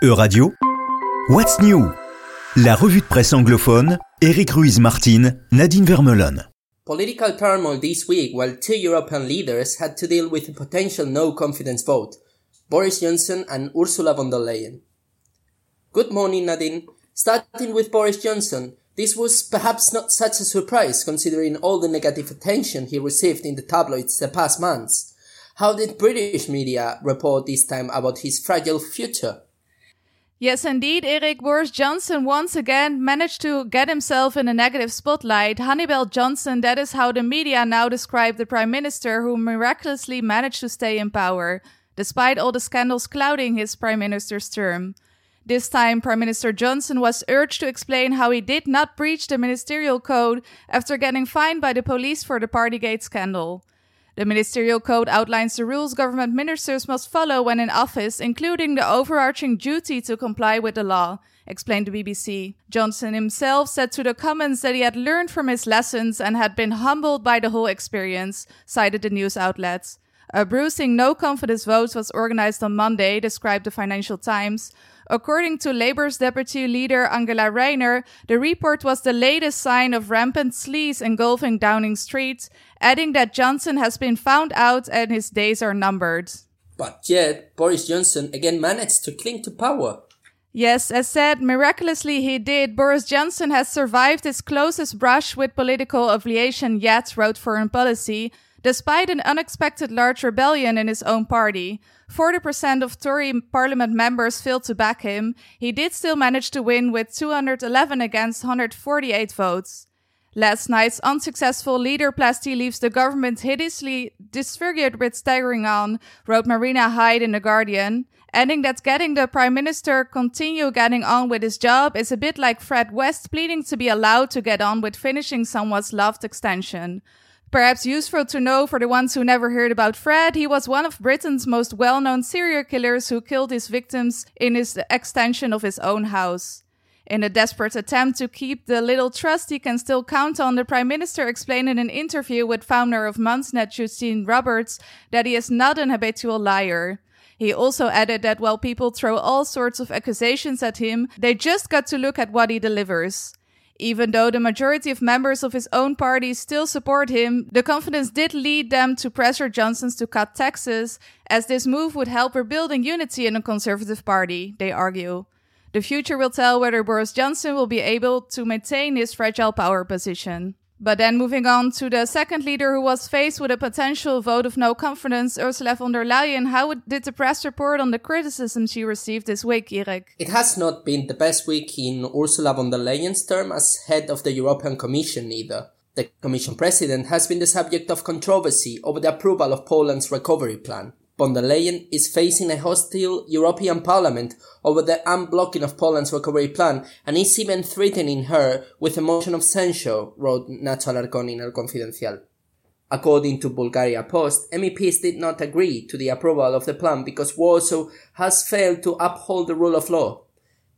Euradio, What's New? La revue de presse anglophone, Eric Ruiz-Martin, Nadine Vermelon. Political turmoil this week while two European leaders had to deal with a potential no-confidence vote, Boris Johnson and Ursula von der Leyen. Good morning, Nadine. Starting with Boris Johnson, this was perhaps not such a surprise considering all the negative attention he received in the tabloids the past months. How did British media report this time about his fragile future? Yes, indeed, Eric. Boris Johnson once again managed to get himself in a negative spotlight. Hannibal Johnson, that is how the media now describe the Prime Minister who miraculously managed to stay in power, despite all the scandals clouding his Prime Minister's term. This time, Prime Minister Johnson was urged to explain how he did not breach the ministerial code after getting fined by the police for the Partygate scandal. The ministerial code outlines the rules government ministers must follow when in office, including the overarching duty to comply with the law, explained the BBC. Johnson himself said to the Commons that he had learned from his lessons and had been humbled by the whole experience, cited the news outlets. A bruising no-confidence vote was organized on Monday, described the Financial Times. According to Labour's deputy leader Angela Rayner, the report was the latest sign of rampant sleaze engulfing Downing Street, adding that Johnson has been found out and his days are numbered. But yet, Boris Johnson again managed to cling to power. Yes, as said, miraculously he did. Boris Johnson has survived his closest brush with political affiliation yet, wrote Foreign Policy, despite an unexpected large rebellion in his own party. 40% of Tory parliament members failed to back him. He did still manage to win with 211 against 148 votes. Last night's unsuccessful leaderplasty leaves the government hideously disfigured with staggering on, wrote Marina Hyde in The Guardian, adding that getting the Prime Minister continue getting on with his job is a bit like Fred West pleading to be allowed to get on with finishing someone's loved extension. Perhaps useful to know for the ones who never heard about Fred, he was one of Britain's most well-known serial killers who killed his victims in his extension of his own house. In a desperate attempt to keep the little trust he can still count on, the Prime Minister explained in an interview with founder of Monsnet, Justine Roberts, that he is not an habitual liar. He also added that while people throw all sorts of accusations at him, they just got to look at what he delivers. Even though the majority of members of his own party still support him, the confidence did lead them to pressure Johnson to cut taxes, as this move would help rebuilding unity in the Conservative Party, they argue. The future will tell whether Boris Johnson will be able to maintain his fragile power position. But then moving on to the second leader who was faced with a potential vote of no confidence, Ursula von der Leyen, how did the press report on the criticism she received this week, Eric? It has not been the best week in Ursula von der Leyen's term as head of the European Commission either. The Commission President has been the subject of controversy over the approval of Poland's recovery plan. Von der Leyen is facing a hostile European Parliament over the unblocking of Poland's recovery plan and is even threatening her with a motion of censure, wrote Nacho Alarcón in El Confidencial. According to Bulgaria Post, MEPs did not agree to the approval of the plan because Warsaw has failed to uphold the rule of law.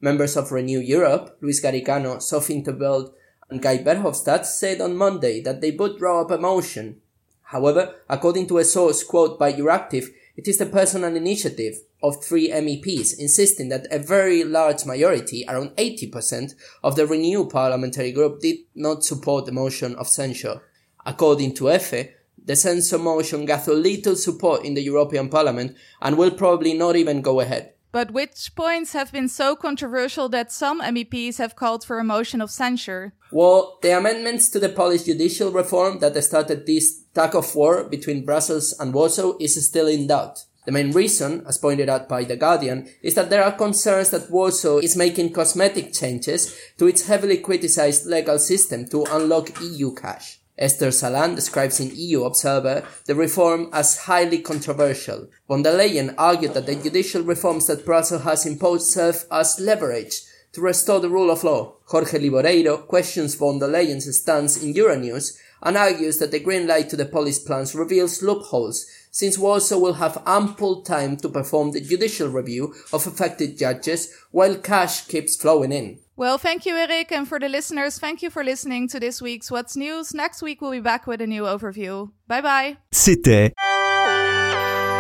Members of Renew Europe, Luis Garicano, Sophie in 't Veld and Guy Verhofstadt said on Monday that they would draw up a motion. However, according to a source quote by Euractiv, it is the personal initiative of three MEPs insisting that a very large majority, around 80%, of the Renew parliamentary group did not support the motion of censure. According to EFE, the censure motion gathered little support in the European Parliament and will probably not even go ahead. But which points have been so controversial that some MEPs have called for a motion of censure? Well, the amendments to the Polish judicial reform that started this tug-of-war between Brussels and Warsaw is still in doubt. The main reason, as pointed out by The Guardian, is that there are concerns that Warsaw is making cosmetic changes to its heavily criticized legal system to unlock EU cash. Esther Salan describes in EU Observer the reform as highly controversial. Von der Leyen argued that the judicial reforms that Brussels has imposed serve as leverage to restore the rule of law. Jorge Liboreiro questions von der Leyen's stance in Euronews and argues that the green light to the Polish plans reveals loopholes, since Warsaw will have ample time to perform the judicial review of affected judges while cash keeps flowing in. Well, thank you, Eric, and for the listeners, thank you for listening to this week's What's News. Next week, we'll be back with a new overview. Bye-bye. C'était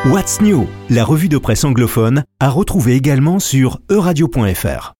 What's New, la revue de presse anglophone, à retrouver également sur Euradio.fr.